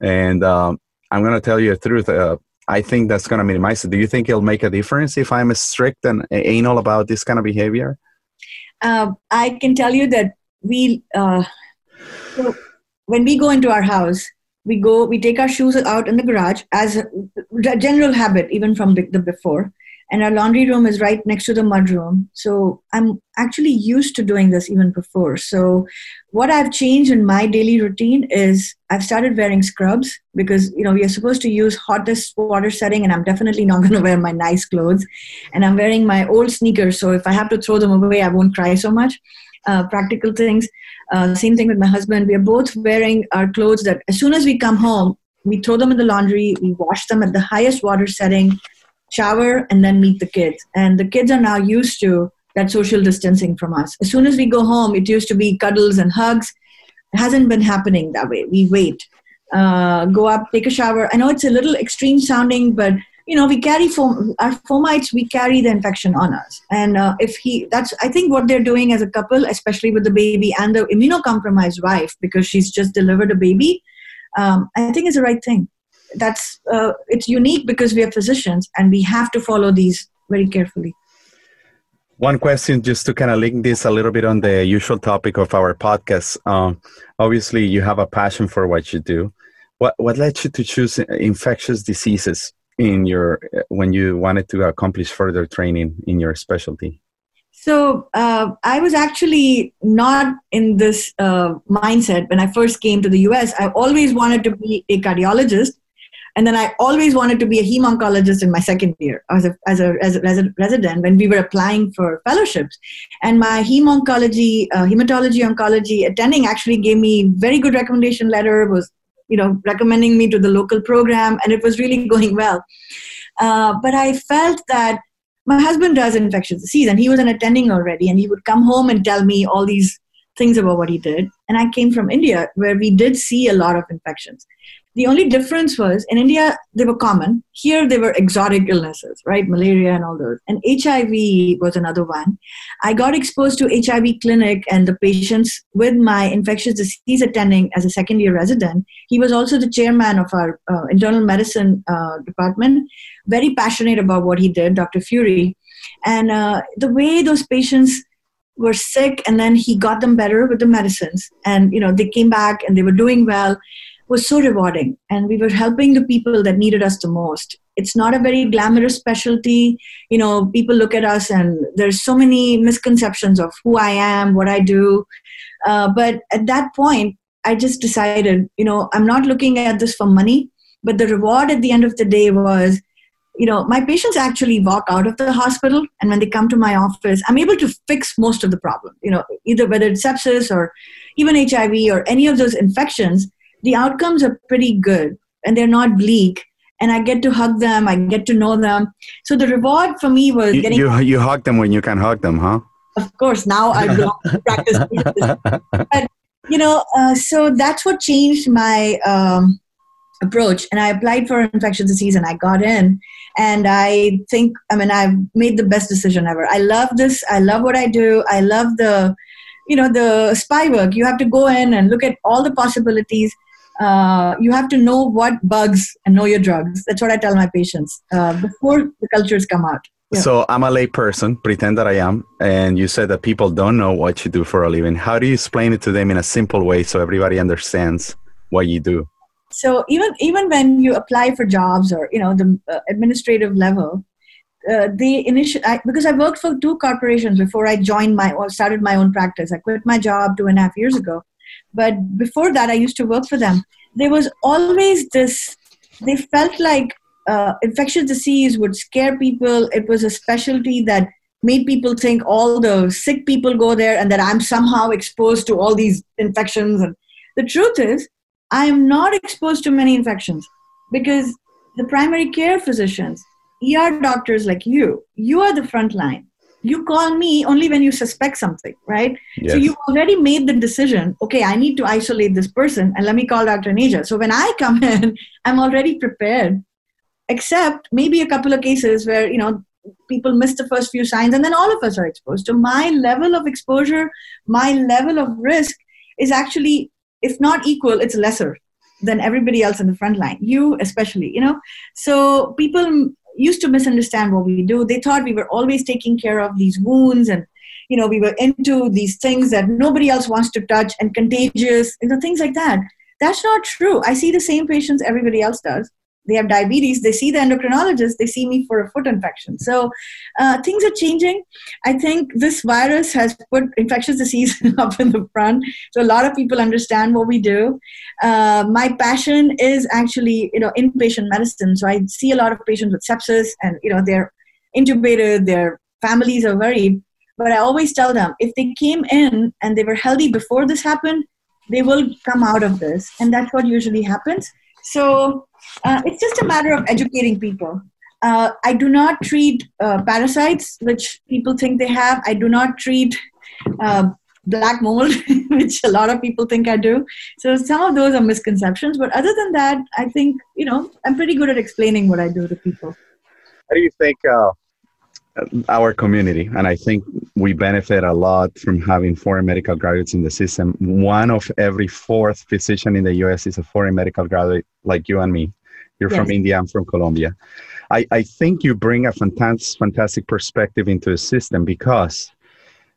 And um, I'm going to tell you the truth. Uh, I think that's going to minimize it. Do you think it'll make a difference if I'm strict and anal about this kind of behavior? Uh, I can tell you that we, uh, so when we go into our house, we go, we take our shoes out in the garage as a general habit, even from the before. And our laundry room is right next to the mudroom. So I'm actually used to doing this even before. So what I've changed in my daily routine is I've started wearing scrubs because, you know, we are supposed to use hottest water setting, and I'm definitely not going to wear my nice clothes. And I'm wearing my old sneakers. So if I have to throw them away, I won't cry so much. Uh, practical things. Uh, same thing with my husband. We are both wearing our clothes that as soon as we come home, we throw them in the laundry, we wash them at the highest water setting, shower, and then meet the kids. And the kids are now used to that social distancing from us. As soon as we go home, it used to be cuddles and hugs. It hasn't been happening that way. We wait, uh, go up, take a shower. I know it's a little extreme sounding, but you know, we carry fom- our fomites, we carry the infection on us. And uh, if he, that's, I think what they're doing as a couple, especially with the baby and the immunocompromised wife, because she's just delivered a baby, um, I think it's the right thing. That's uh, it's unique because we are physicians and we have to follow these very carefully. One question, just to kind of link this a little bit on the usual topic of our podcast. Um, obviously, you have a passion for what you do. What what led you to choose infectious diseases in your when you wanted to accomplish further training in your specialty? So uh, I was actually not in this uh, mindset when I first came to the U S. I always wanted to be a cardiologist, and then I always wanted to be a heme-oncologist in my second year as a, as a, as a, as a resident when we were applying for fellowships. And my heme-oncology, uh, hematology oncology attending actually gave me very good recommendation letter, was you know recommending me to the local program, and it was really going well. Uh, but I felt that my husband does infectious disease, and he was an attending already, and he would come home and tell me all these things about what he did. And I came from India, where we did see a lot of infections. The only difference was, in India, they were common. Here, they were exotic illnesses, right? Malaria and all those. And H I V was another one. I got exposed to H I V clinic and the patients with my infectious disease attending as a second-year resident. He was also the chairman of our uh, internal medicine uh, department, very passionate about what he did, Doctor Fury. And uh, the way those patients were sick, and then he got them better with the medicines. And, you know, they came back and they were doing well. Was so rewarding, and we were helping the people that needed us the most. It's not a very glamorous specialty. You know, people look at us and there's so many misconceptions of who I am, what I do. Uh, but at that point, I just decided, you know, I'm not looking at this for money, but the reward at the end of the day was, you know, my patients actually walk out of the hospital, and when they come to my office, I'm able to fix most of the problem, you know, either whether it's sepsis or even H I V or any of those infections, the outcomes are pretty good and they're not bleak. And I get to hug them. I get to know them. So the reward for me was you, getting... You, you hug them when you can hug them, huh? Of course. Now I practice. But, you know, uh, so that's what changed my um, approach. And I applied for infectious disease and I got in. And I think, I mean, I've made the best decision ever. I love this. I love what I do. I love the, you know, the spy work. You have to go in and look at all the possibilities. Uh, you have to know what bugs and know your drugs. That's what I tell my patients uh, before the cultures come out. Yeah. So I'm a lay person, pretend that I am. And you said that people don't know what you do for a living. How do you explain it to them in a simple way so everybody understands what you do? So even even when you apply for jobs or, you know, the uh, administrative level, uh, the initial, I, because I worked for two corporations before I joined my, or started my own practice. I quit my job two and a half years ago. But before that, I used to work for them. There was always this, they felt like uh, infectious disease would scare people. It was a specialty that made people think all the sick people go there and that I'm somehow exposed to all these infections. And the truth is, I am not exposed to many infections because the primary care physicians, E R doctors like you, you are the front line. You call me only when you suspect something, right? Yes. So you've already made the decision, okay, I need to isolate this person and let me call Doctor Aneja. So when I come in, I'm already prepared, except maybe a couple of cases where, you know, people miss the first few signs and then all of us are exposed. So my level of exposure, my level of risk is actually, if not equal, it's lesser than everybody else in the front line, you especially, you know? So people used to misunderstand what we do. They thought we were always taking care of these wounds and, you know, we were into these things that nobody else wants to touch and contagious, you know, things like that. That's not true. I see the same patients everybody else does. They have diabetes. They see the endocrinologist. They see me for a foot infection. So uh, things are changing. I think this virus has put infectious disease up in the front. So a lot of people understand what we do. Uh, my passion is actually, you know, inpatient medicine. So I see a lot of patients with sepsis and, you know, they're intubated, their families are worried. But I always tell them if they came in and they were healthy before this happened, they will come out of this. And that's what usually happens. So uh, it's just a matter of educating people. Uh, I do not treat uh, parasites, which people think they have. I do not treat uh, black mold, which a lot of people think I do. So some of those are misconceptions. But other than that, I think, you know, I'm pretty good at explaining what I do to people. How do you think uh, our community, and I think we benefit a lot from having foreign medical graduates in the system. One of every fourth physician in the U S is a foreign medical graduate like you and me. You're yes. from India, I'm from Colombia. I, I think you bring a fantastic, fantastic perspective into the system because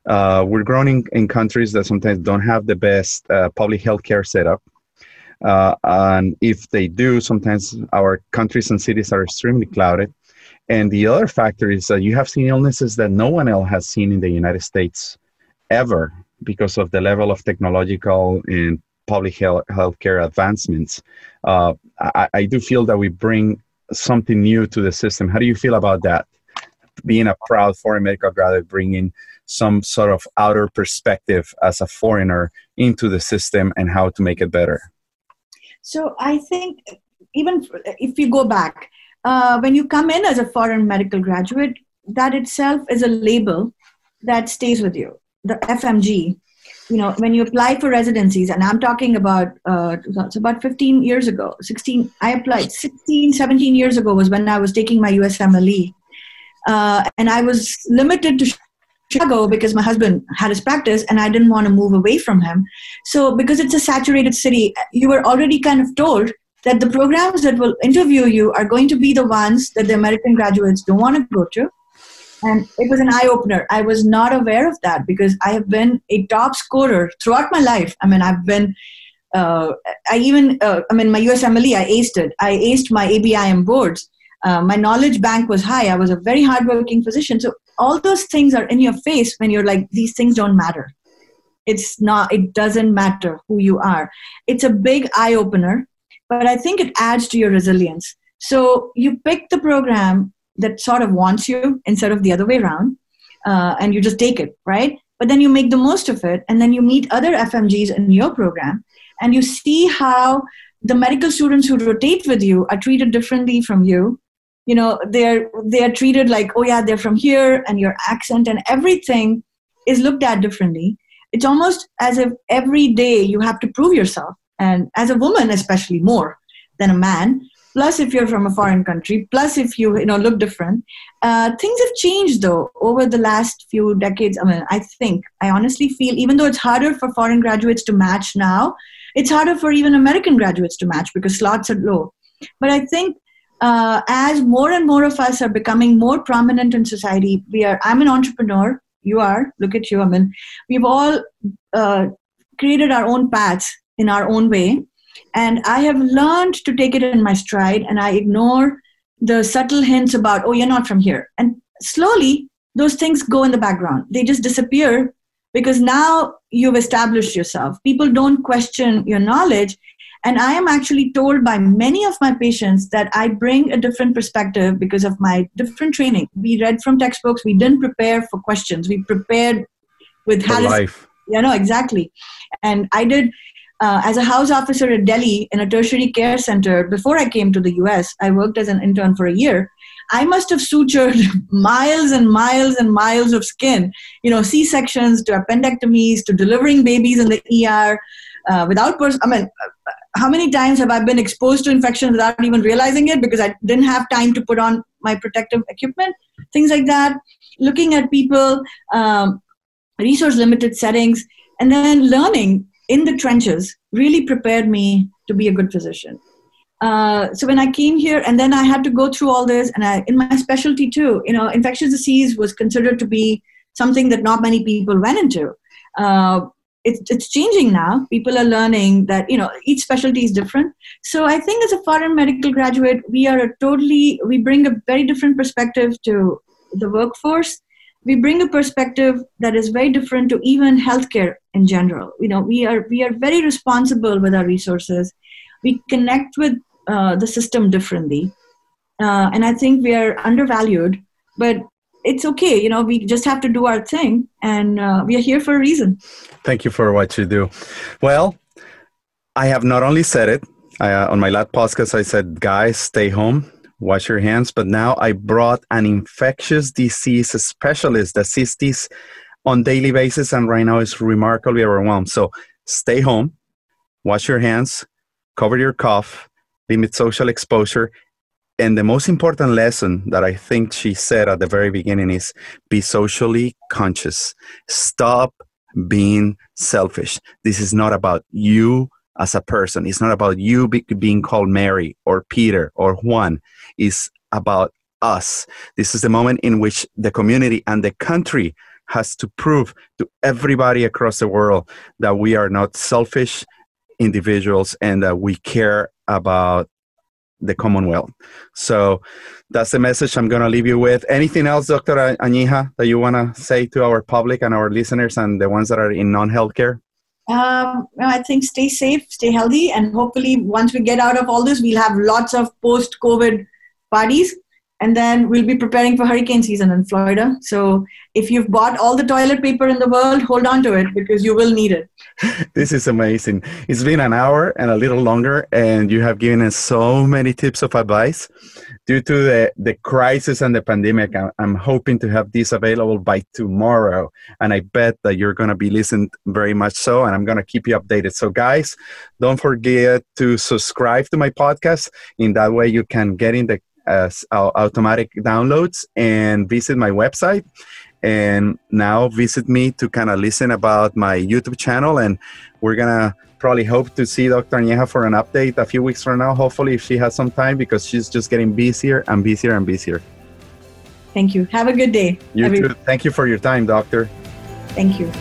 uh, we're growing in, in countries that sometimes don't have the best uh, public health care setup. Uh, and if they do, sometimes our countries and cities are extremely clouded. And the other factor is that you have seen illnesses that no one else has seen in the United States ever because of the level of technological and public health healthcare advancements. Uh, I, I do feel that we bring something new to the system. How do you feel about that? Being a proud foreign medical graduate, bringing some sort of outer perspective as a foreigner into the system and how to make it better. So I think even if you go back, Uh, when you come in as a foreign medical graduate, that itself is a label that stays with you, the F M G. You know, when you apply for residencies, and I'm talking about, uh, it's about fifteen years ago, sixteen, I applied, sixteen, seventeen years ago was when I was taking my U S M L E. Uh, and I was limited to Chicago because my husband had his practice and I didn't want to move away from him. So because it's a saturated city, you were already kind of told that the programs that will interview you are going to be the ones that the American graduates don't want to go to. And it was an eye-opener. I was not aware of that because I have been a top scorer throughout my life. I mean, I've been, uh, I even, uh, I mean, my U S M L E, I aced it. I aced my A B I M boards. Uh, my knowledge bank was high. I was a very hardworking physician. So all those things are in your face when you're like, these things don't matter. It's not, it doesn't matter who you are. It's a big eye-opener. But I think it adds to your resilience. So you pick the program that sort of wants you instead of the other way around, uh, and you just take it, right? but then you make the most of it, and then you meet other F M Gs in your program, and you see how the medical students who rotate with you are treated differently from you. You know, they're, they're treated like, oh yeah, they're from here, and your accent and everything is looked at differently. It's almost as if every day you have to prove yourself, and as a woman, especially more than a man, plus if you're from a foreign country, plus if you, you know, look different. Uh, things have changed, though, over the last few decades. I mean, I think, I honestly feel, even though it's harder for foreign graduates to match now, it's harder for even American graduates to match because slots are low. But I think uh, as more and more of us are becoming more prominent in society, we are, I'm an entrepreneur, you are, look at you, I mean, we've all uh, created our own paths in our own way. And I have learned to take it in my stride, and I ignore the subtle hints about, oh, you're not from here. And slowly, those things go in the background. They just disappear because now you've established yourself. People don't question your knowledge. And I am actually told by many of my patients that I bring a different perspective because of my different training. We read from textbooks. We didn't prepare for questions. We prepared with how life. Yeah, no, exactly. And I did... Uh, as a house officer at Delhi in a tertiary care center, before I came to the U S, I worked as an intern for a year. I must have sutured miles and miles and miles of skin, you know, C-sections to appendectomies to delivering babies in the E R uh, without person. I mean, how many times have I been exposed to infection without even realizing it because I didn't have time to put on my protective equipment, things like that, looking at people, um, resource-limited settings, and then learning in the trenches really prepared me to be a good physician. Uh, so when I came here, and then I had to go through all this, and I, in my specialty too, you know, infectious disease was considered to be something that not many people went into. Uh, it's, it's changing now. People are learning that, you know, each specialty is different. So I think as a foreign medical graduate, we are a totally, we bring a very different perspective to the workforce. We bring a perspective that is very different to even healthcare in general. You know, we are we are very responsible with our resources. We connect with uh, the system differently, uh, and I think we are undervalued. But it's okay. You know, we just have to do our thing, and uh, we are here for a reason. Thank you for what you do. Well, I have not only said it I, uh, on my last podcast. I said, guys, stay home. Wash your hands. But now I brought an infectious disease specialist that sees this on daily basis, and right now is remarkably overwhelmed. So stay home, wash your hands, cover your cough, limit social exposure. And the most important lesson that I think she said at the very beginning is be socially conscious. Stop being selfish. This is not about you as a person. It's not about you be, being called Mary or Peter or Juan. It's about us. This is the moment in which the community and the country has to prove to everybody across the world that we are not selfish individuals and that we care about the Commonwealth. So that's the message I'm going to leave you with. Anything else, Doctor Aneja, that you want to say to our public and our listeners and the ones that are in non-healthcare? Um, I think stay safe, stay healthy, and hopefully once we get out of all this, we'll have lots of post-COVID parties, and then we'll be preparing for hurricane season in Florida. So if you've bought all the toilet paper in the world, hold on to it because you will need it. This is amazing. It's been an hour and a little longer, and you have given us so many tips of advice. Due to the, the crisis and the pandemic, I'm hoping to have this available by tomorrow. And I bet that you're going to be listened very much so, and I'm going to keep you updated. So guys, don't forget to subscribe to my podcast. In that way, you can get in the uh, automatic downloads and visit my website. And now visit me to kind of listen about my YouTube channel. And we're going to probably hope to see Doctor Aneja for an update a few weeks from now, hopefully, if she has some time, because she's just getting busier and busier and busier. Thank you. Have a good day. You too. Thank you for your time, Doctor. Thank you.